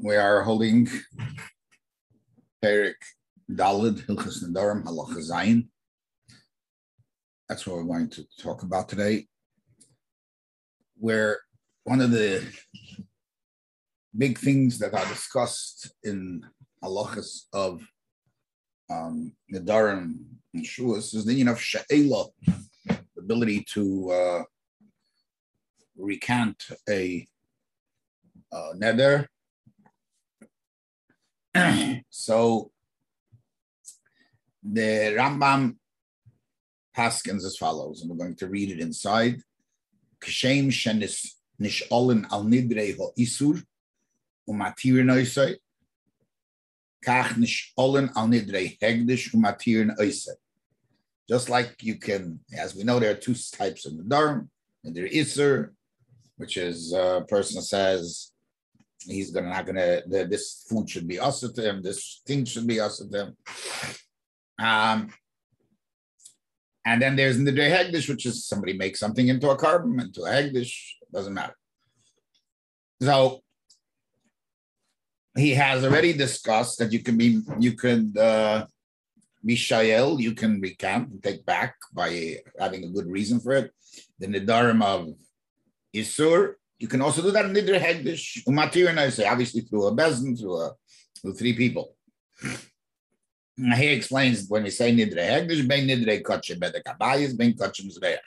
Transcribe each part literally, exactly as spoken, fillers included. We are holding Parik Daled Hilchas Nedarim Halachasayin. That's what we're going to talk about today. Where one of the big things that are discussed in halachas of um, Nedarim and Shuos is the union of Shaila, the ability to uh, recant a uh, neder. So the Rambam paskins as follows, and we're going to read it inside. Kshem shenis nisholin al nidre ho Isur umatir noisei. Kach nisholin al nidrei hegdesh umatir noisei. Just like you can, as we know, there are two types of the dharm, and there is Isur, which is a person says, he's gonna not gonna. The, this food should be asur to him. This thing should be asur to him. Um, and then there's nidre hagdish, which is somebody makes something into a korban, into a hegdesh. Doesn't matter. So he has already discussed that you can be, you can uh, be shayel, you can recant and take back by having a good reason for it. The nedarim of isur. You can also do that in nidre hagdish, umatir, and I say, obviously through a besim, through a through three people. Now he explains when we say nidre hegdesh, ben nidre kochim zbeir kabayas, ben kochim zbeir,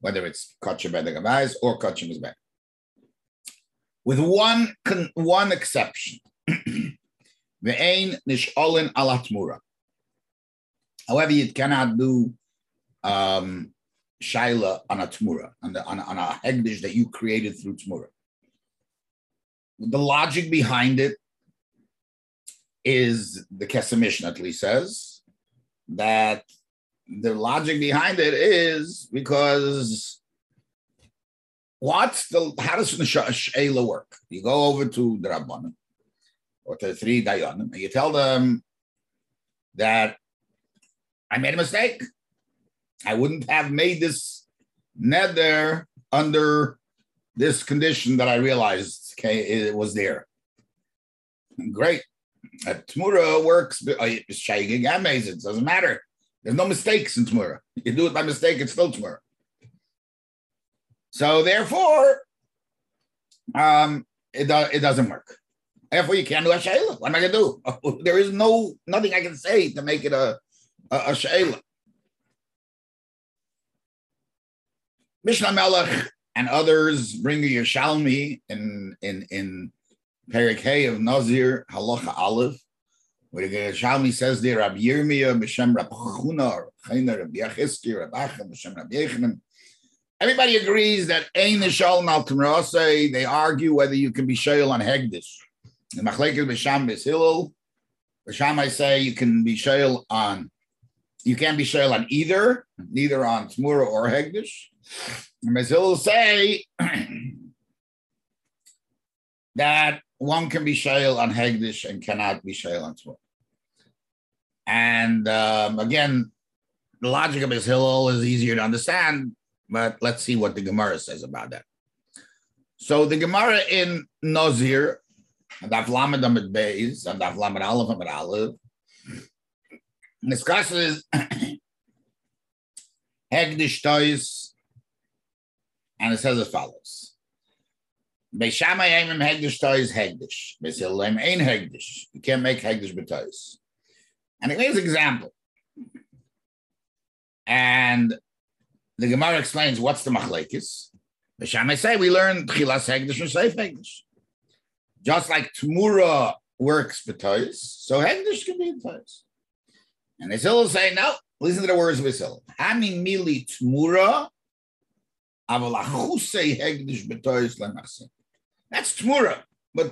whether it's kochim zbeir kabayas or kochim zbeir, with one one exception, the ein nisholin alatmura. However, you cannot do Um, Shaila on a Tmura, on, the, on, on a hekdesh that you created through Tmura. The logic behind it is, the Kesef Mishneh at least says, that the logic behind it is because what's the, how does the Shaila work? You go over to the Rabbanim, or to the three Dayanim, and you tell them that I made a mistake. I wouldn't have made this neder under this condition that I realized, okay, it was there. Great. Tmura works, it doesn't matter. There's no mistakes in Tmura. You do it by mistake, it's still Tmura. So therefore, um, it, do, it doesn't work. Therefore, you can't do a shayla. What am I going to do? There is no nothing I can say to make it a, a, a shayla. Bishnamelach and others bring a Yeshalmi in in in Perikhey of Nazir Halacha Aleph, where the Yeshalmi says there Rabbi Yirmiyah b'shem Rabbi Chuna, Rabbi Yachiski, Rabbi Achim b'shem Rabbi Yechanan. Everybody agrees that ein nisholin alatmura. They argue whether you can be shayel on hegdesh. The Machlekes b'shem Hillel, Bechamay say you can be shayel on, you can't be shayel on either, neither on Tmura or hegdesh. And Hillel say that one can be shayel on hegdesh and cannot be shayel on Tmura. And um, again, the logic of Hillel is easier to understand, but let's see what the Gemara says about that. So the Gemara in Nazir, and Daf Lamed Amid Beis, and Daf Lamed Aleph Amid Aleph, discusses hegdesh tois, and it says as follows: Bechamay aimim hegdesh tois hegdesh. Beshil aim ain hegdesh. You can't make hegdesh b'tois. And it gives an example. And the Gemara explains what's the machlekes. Bechamay say we learn tchilas hegdesh and seif hegdesh. Just like Tmura works b'tois, so hegdesh can be b'tois. And Yisrael say no. Listen to the words of Yisrael. Hami mili Tmura. That's Tmura, but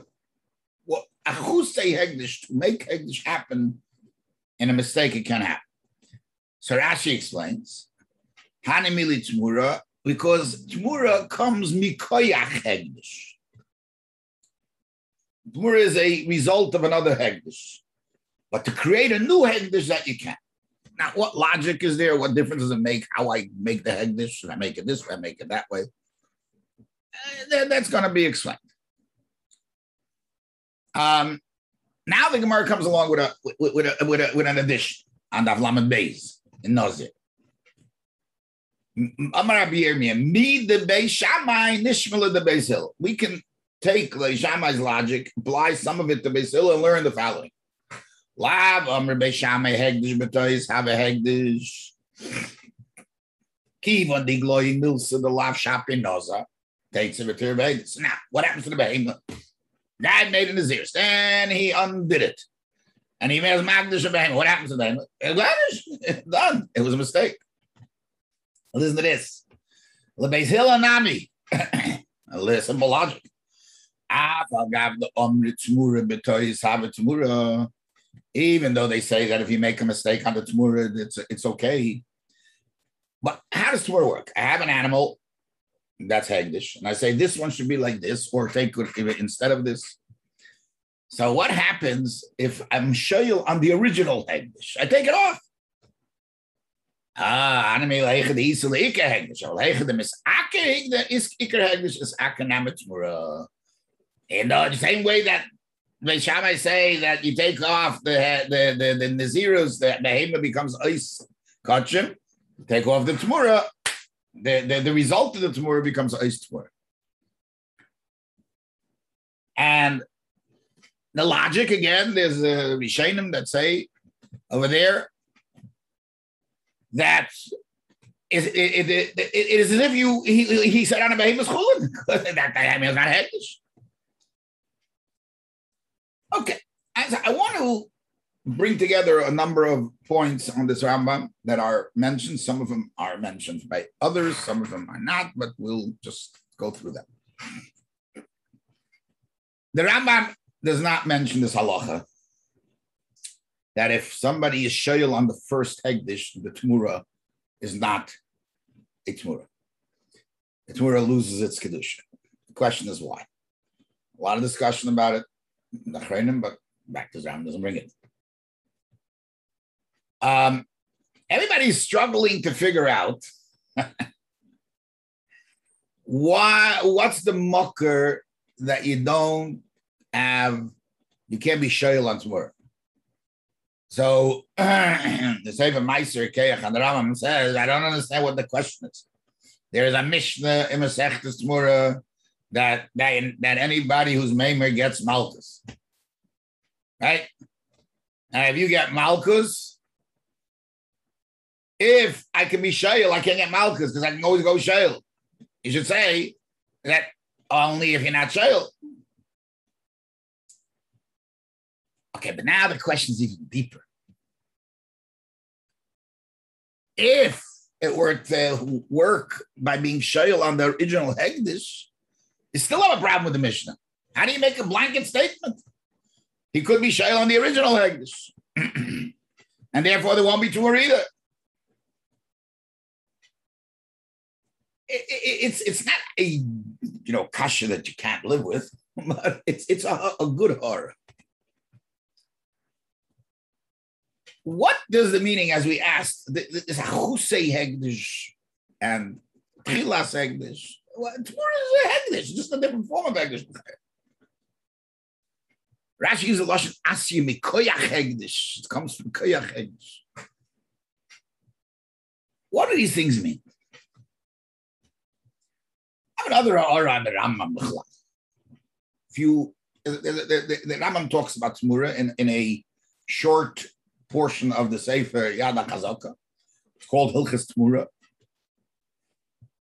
what hegdesh, to make hegdesh happen in a mistake, it can happen. So Rashi explains, Hanimili Tmura, because Tmura comes mikoyach hegdesh. Tmura is a result of another hegdesh, but to create a new hegdesh that you can. Now, what logic is there? What difference does it make? How I make the hegdesh? Should I make it this way? I make it that way? Uh, that, that's going to be explained. Um, now the Gemara comes along with a with, with, a, with, a, with an addition on the Avlamet Beis in Nazir. Amar Rabbi Yirmiyah, me the Beis Shammai nishmala the Beis Hillel. We can take Beis Shammai's logic, apply some of it to Beis Hillel, and learn the following: Lav Amar Beis Shammai hegdesh b'toyis have a hegdesh. Kivan digloy milsa the lav shapin noza takes it to hegdesh. Now, what happens to the behemoth? Dad made in his ears, and he undid it. And he made Haggdish of him. What happens to them? Done. It was a mistake. Listen to this. Lebeis Hillel Nami. Listen to logic. Even though they say that if you make a mistake on the Tmura, it's, it's okay. But how does Tmura work? I have an animal. That's Haggdish. And I say, this one should be like this, or take it instead of this. So what happens if I'm Shaila on the original Haggdish? I take it off. Ah, anime leiche the Isur leiche Haggdish. Leiche the misake the Iker Haggdish is akanametsmura. In the same way that Beis Shammai say that you take off the the the the naziros, the behema becomes ice kachim. Take off the tmura. The, the, the result of the Tmura becomes Eis Tmura. And the logic, again, there's a Rishonim that say over there that it, it, it, it, it is as if you, he, he said on a behemoth chulin, that Dayanim is not hekdesh. Okay, so I want to bring together a number of points on this Rambam that are mentioned. Some of them are mentioned by others, some of them are not, but we'll just go through them. The Rambam does not mention this halacha, that if somebody is shoyal on the first hegdish, the Tmura is not a Tmura. The Tmura loses its kedusha. The question is why. A lot of discussion about it, but back to the Rambam doesn't bring it. Um, everybody's struggling to figure out why. What's the mucker that you don't have? You can't be shoyal on Tmura. So the Sefer Meiser Keach and the Rambam says, I don't understand what the question is. There is a Mishnah in Masechtas Tmura that that that anybody who's meimer gets malchus, right? And if you get malchus. If I can be Shail, I can't get Malchus because I can always go Shail. You should say that only if you're not Shail. Okay, but now the question is even deeper. If it were to work by being Shail on the original Hegdish, you still have a problem with the Mishnah. How do you make a blanket statement? He could be Shail on the original Hegdish. And therefore, there won't be Tmura either. It, it, it's it's not a you know kasha that you can't live with, but it's it's a, a good horror. What does the meaning, as we asked, this achusei hegdish and tchilas hegdish? What is a hegdish? It's just a different form of hegdish. Rashi uses a lashon asya mikoyach hegdish. It comes from koyach hegdish. What do these things mean? Another or on the Rambam. If you the, the, the, the Rambam talks about Tmura in, in a short portion of the Sefer Yad HaChazaka. It's called Hilchas Tmura.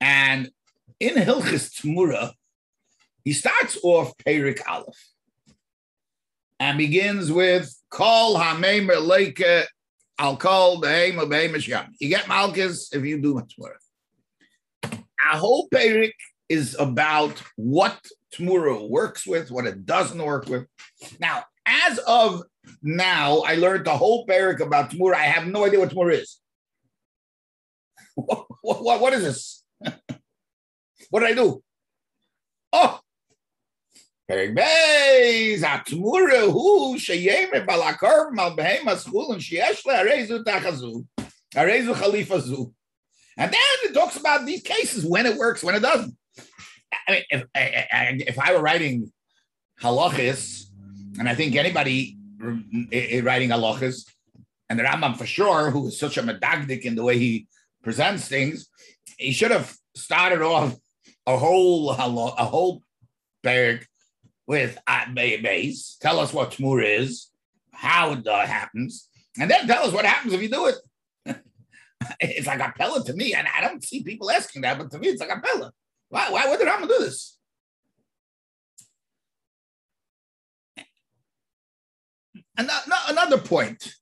And in Hilchas Tmura, he starts off Perikhey Aleph and begins with Kol Hameimer Leike Al Kol Behema Behemish Yam. You get Malchus if you do Tmura. Our whole Perikhey is about what Tmura works with, what it doesn't work with. Now, as of now, I learned the whole parak about Tmura. I have no idea what Tmura is. What, what, what is this? What did I do? Oh, parak beis atmura hu sheyemeh balakor mal behema schulun sheyesh lehareizu tachazu hareizu chalifazu. And then it talks about these cases, when it works, when it doesn't. I mean, if I, I, if I were writing halachas, And I think anybody writing halachas, and the Rambam for sure, who is such a medagdik in the way he presents things, he should have started off a whole a whole parak with base. Tell us what Tmura is, how it uh, happens, and then tell us what happens if you do it. It's like a pella to me, and I don't see people asking that, but to me it's like a pella. Why, why would the Rambam do this? And uh, no, another point.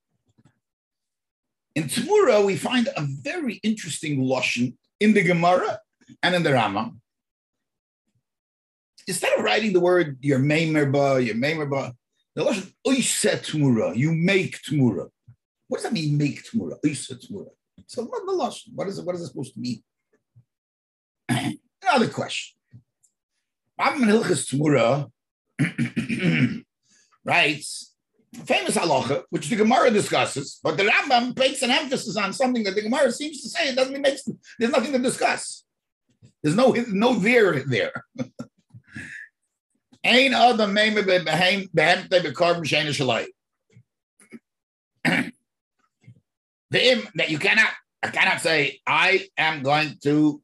In Tmura, we find a very interesting lashon in the Gemara and in the Rambam. Instead of writing the word your meimerba, your meimerba, the lashon oiseh tmura, you make tmura. What does that mean? Make tmura, oiseh tmura. So what the lashon? What is it? What is it supposed to mean? Another question. Rambam Hilchas Tmura writes famous halacha, which the Gemara discusses, but the Rambam makes an emphasis on something that the Gemara seems to say it doesn't make sense. There's nothing to discuss. There's no no there there. Ain't other member behind behem they become shayna shalai. That you cannot, I cannot say I am going to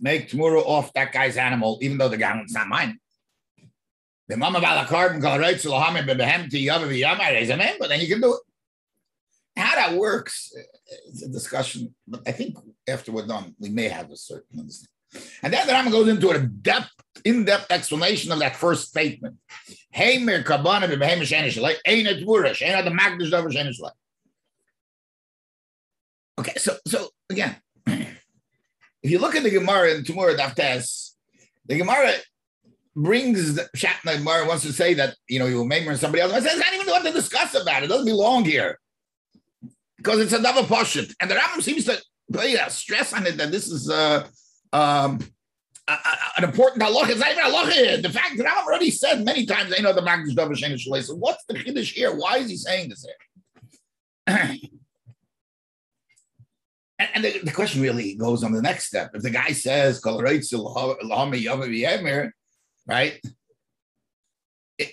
make Tmura off that guy's animal, even though the guy one's not mine. The mama bala carbon colorates Lahami Bebahemti Yavi Yamar is a man, but then you can do it. How that works is a discussion, but I think after we're done, we may have a certain understanding. And then the Rambam goes into a depth, in-depth explanation of that first statement. Hamer Kabana Bebahemish Shanishla, Ain't Wurish, ain't the Magdish Dover Shanishla. Okay, so so again, if you look at the Gemara in Tmura Daftes, the Gemara brings the Shatna Gemara wants to say that, you know, you will make her and somebody else. I says, I don't even know what to discuss about it. It doesn't belong here because it's another poshut. And the Rambam seems to put yeah, stress on it that this is uh, um, a, a, an important halacha. It's not even halacha here. The fact that I've already said many times, I know the Magdish Dov Hashem Shalei. So what's the Hiddush here? Why is he saying this here? And, and the, the question really goes on the next step. If the guy says, right? It,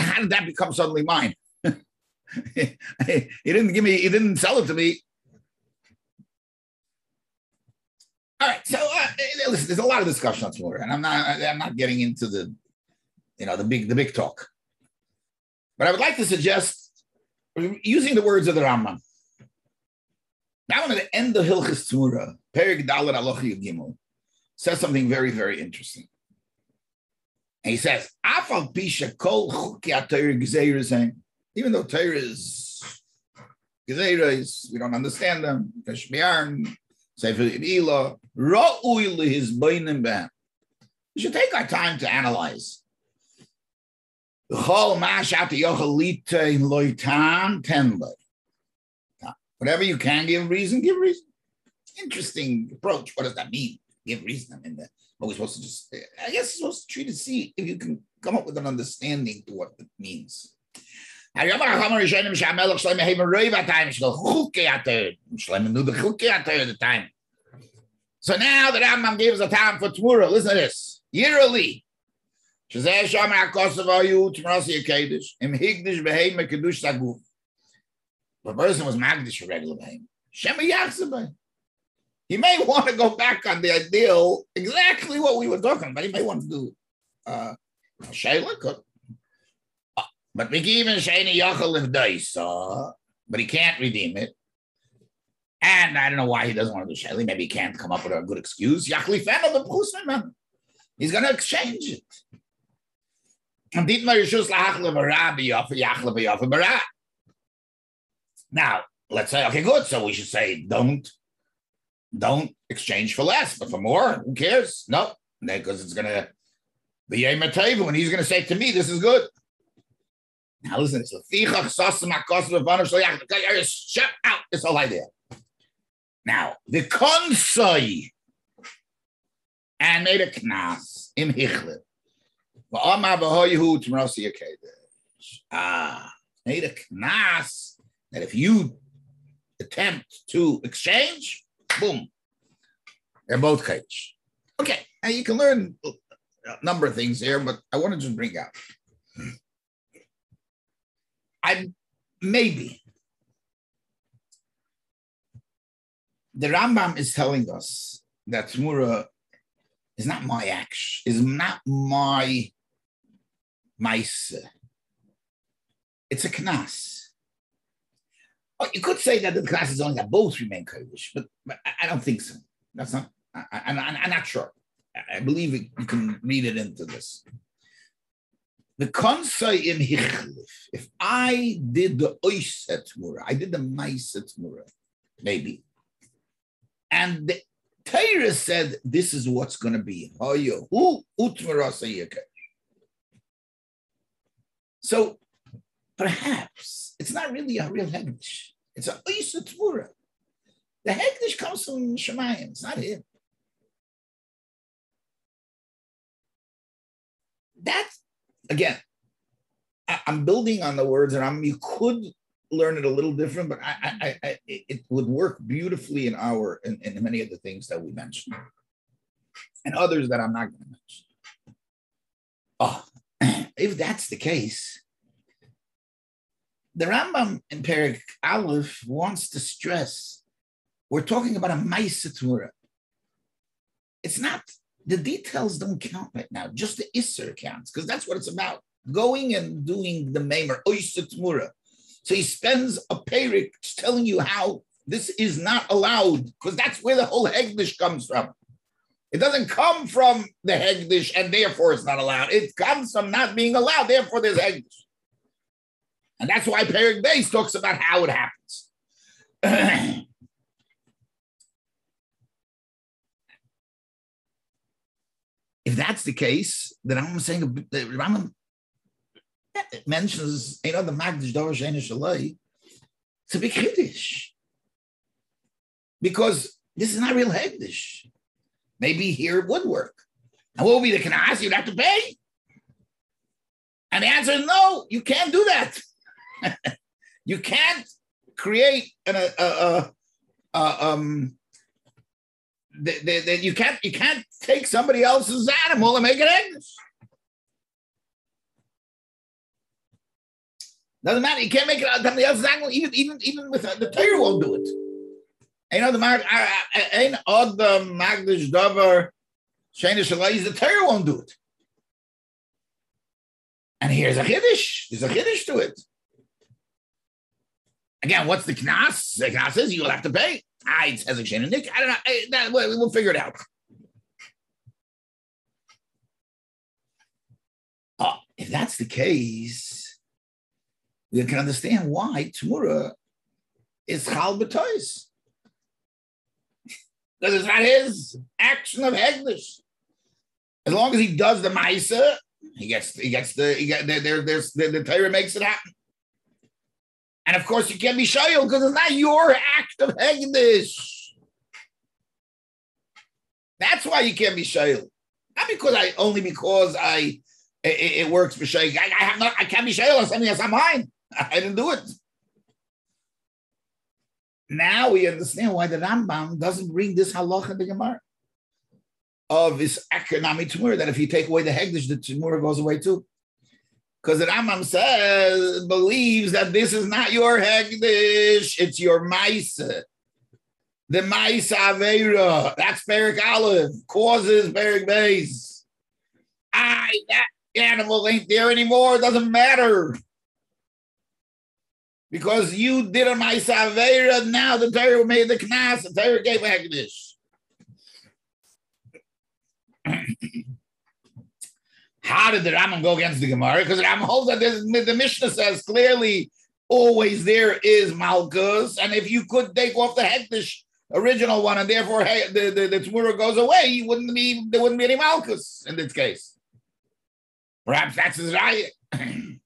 how did that become suddenly mine? He didn't give me, he didn't sell it to me. All right, so uh, listen, there's a lot of discussion on Tmura, and I'm not, I'm not getting into the, you know, the big, the big talk. But I would like to suggest using the words of the Rambam. Now, at the end of Hilchas Tmura, Parik Daled Hilchas Nedarim says something very, very interesting. And he says, even though Torah is, we don't understand them, we should take our time to analyze. Whatever you can give reason, give reason. Interesting approach. What does that mean? Give reason. I mean, that. But we're supposed to just, I guess, you're supposed to try to see if you can come up with an understanding to what it means. So now the Rambam gives a time for Tmura. Listen to this. Yearly. The person was Magdish regular behem. He may want to go back on the ideal, exactly what we were talking about. He may want to do uh, Shaila, could. Uh, but we give him Shaini Yachal if dice, but he can't redeem it. And I don't know why he doesn't want to do Shaila. Maybe he can't come up with a good excuse. Yachli fan of the Pusman, he's going to exchange it. Now, let's say, okay, good. So we should say, don't. Don't exchange for less, but for more, who cares? No, nope. Because it's going to be a mateva, and he's going to say to me, this is good. Now listen, shut out this whole idea. Now, the konsoi and made a knas in hichlet. Ah, made a knas that if you attempt to exchange, boom. They're both kaidish. Okay, and you can learn a number of things here, but I want to just bring out I maybe the Rambam is telling us that Tmura is not my action, is not my maisa. It's a knas. Oh, you could say that the knas is only that both remain kodesh, but, but I don't think so. That's not. I, I, I'm not sure. I believe it, you can read it into this. The konsay in hichlif. If I did the oiset mura, I did the maiset mura, maybe. And the Torah said, "This is what's going to be." So perhaps it's not really a real hegdesh. It's an oiset mura. The hegdesh comes from Shemayim. It's not him. That, again, I, I'm building on the words, and I'm, you could learn it a little different, but I, I, I, it would work beautifully in our, in, in many of the things that we mentioned, and others that I'm not going to mention. Oh, if that's the case, the Rambam in Parik Aleph wants to stress, we're talking about a ma'aseh Tmura. It's not. The details don't count right now. Just the Isur counts, because that's what it's about. Going and doing the Meimer, Oiseh Tmura. So he spends a Perik telling you how this is not allowed, because that's where the whole Hegdish comes from. It doesn't come from the Hegdish, and therefore it's not allowed. It comes from not being allowed, therefore there's Hegdish. And that's why Perik Beis talks about how it happens. If that's the case, then I'm saying the Rambam mentions, you know, the Haggdish Dorish ein nisholin. It's a big hekdesh, because this is not real hekdesh. Maybe here it would work. And what would be the knas? You'd have to pay. And the answer is no. You can't do that. You can't create an a, a, a, a um. That, that, that you can't you can't take somebody else's animal and make it hekdesh. Doesn't matter. You can't make it out of somebody else's animal. Even even even with uh, the Torah won't do it. Ain't other ain't other Hagdish davar sheinish alayis. The Torah won't do it. And here's a chiddush. There's a chiddush to it. Again, what's the knas? The knas is you'll have to pay. I, it says Nick. I don't know. I, that, we'll figure it out. Oh, if that's the case, we can understand why Tmura is chal b'tois, because it's not his action of hekdesh. As long as he does the ma'isa, he gets he gets the he gets, there, there, there's, the the Torah makes it happen. And of course, you can't be shaila because it's not your act of hegdesh. That's why you can't be shaila. Not because I only because I it, it works for shaila. I, I have not. I can't be shaila on something that's not mine. I didn't do it. Now we understand why the Rambam doesn't bring this halacha in the Gemara of this economic Tmura, that if you take away the hegdesh, the Tmura goes away too. Because the Rambam says, believes that this is not your hekdesh, it's your ma'isa. The ma'isa aveira, that's Parik Aleph, causes Parik Beis. I, that animal ain't there anymore, it doesn't matter. Because you did a ma'isa aveira, now the Torah made the knas, the Torah gave hekdesh. How did the Rambam go against the Gemara? Because the Rambam holds that the Mishnah says clearly, always there is Malkus, and if you could take off the Hekdesh original one, and therefore hey, the the, the Tmura goes away, you wouldn't be there wouldn't be any Malkus in this case. Perhaps that's his right, and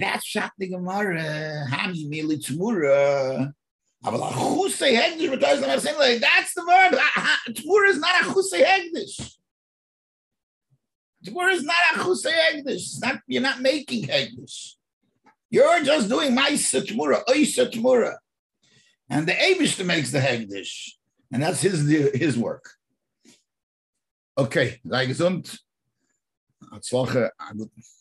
that's shot the Gemara. Hami mili Tmura. That's the word. Tmura is not a chusay Hekdesh. Tmura is not a chusay hekdesh. Not, you're not making hekdesh. You're just doing ma'aseh Tmura, oiseh Tmura. And the Eibishter makes the hekdesh. And that's his, his work. Okay, sei gesund. Hatzlacha, I would,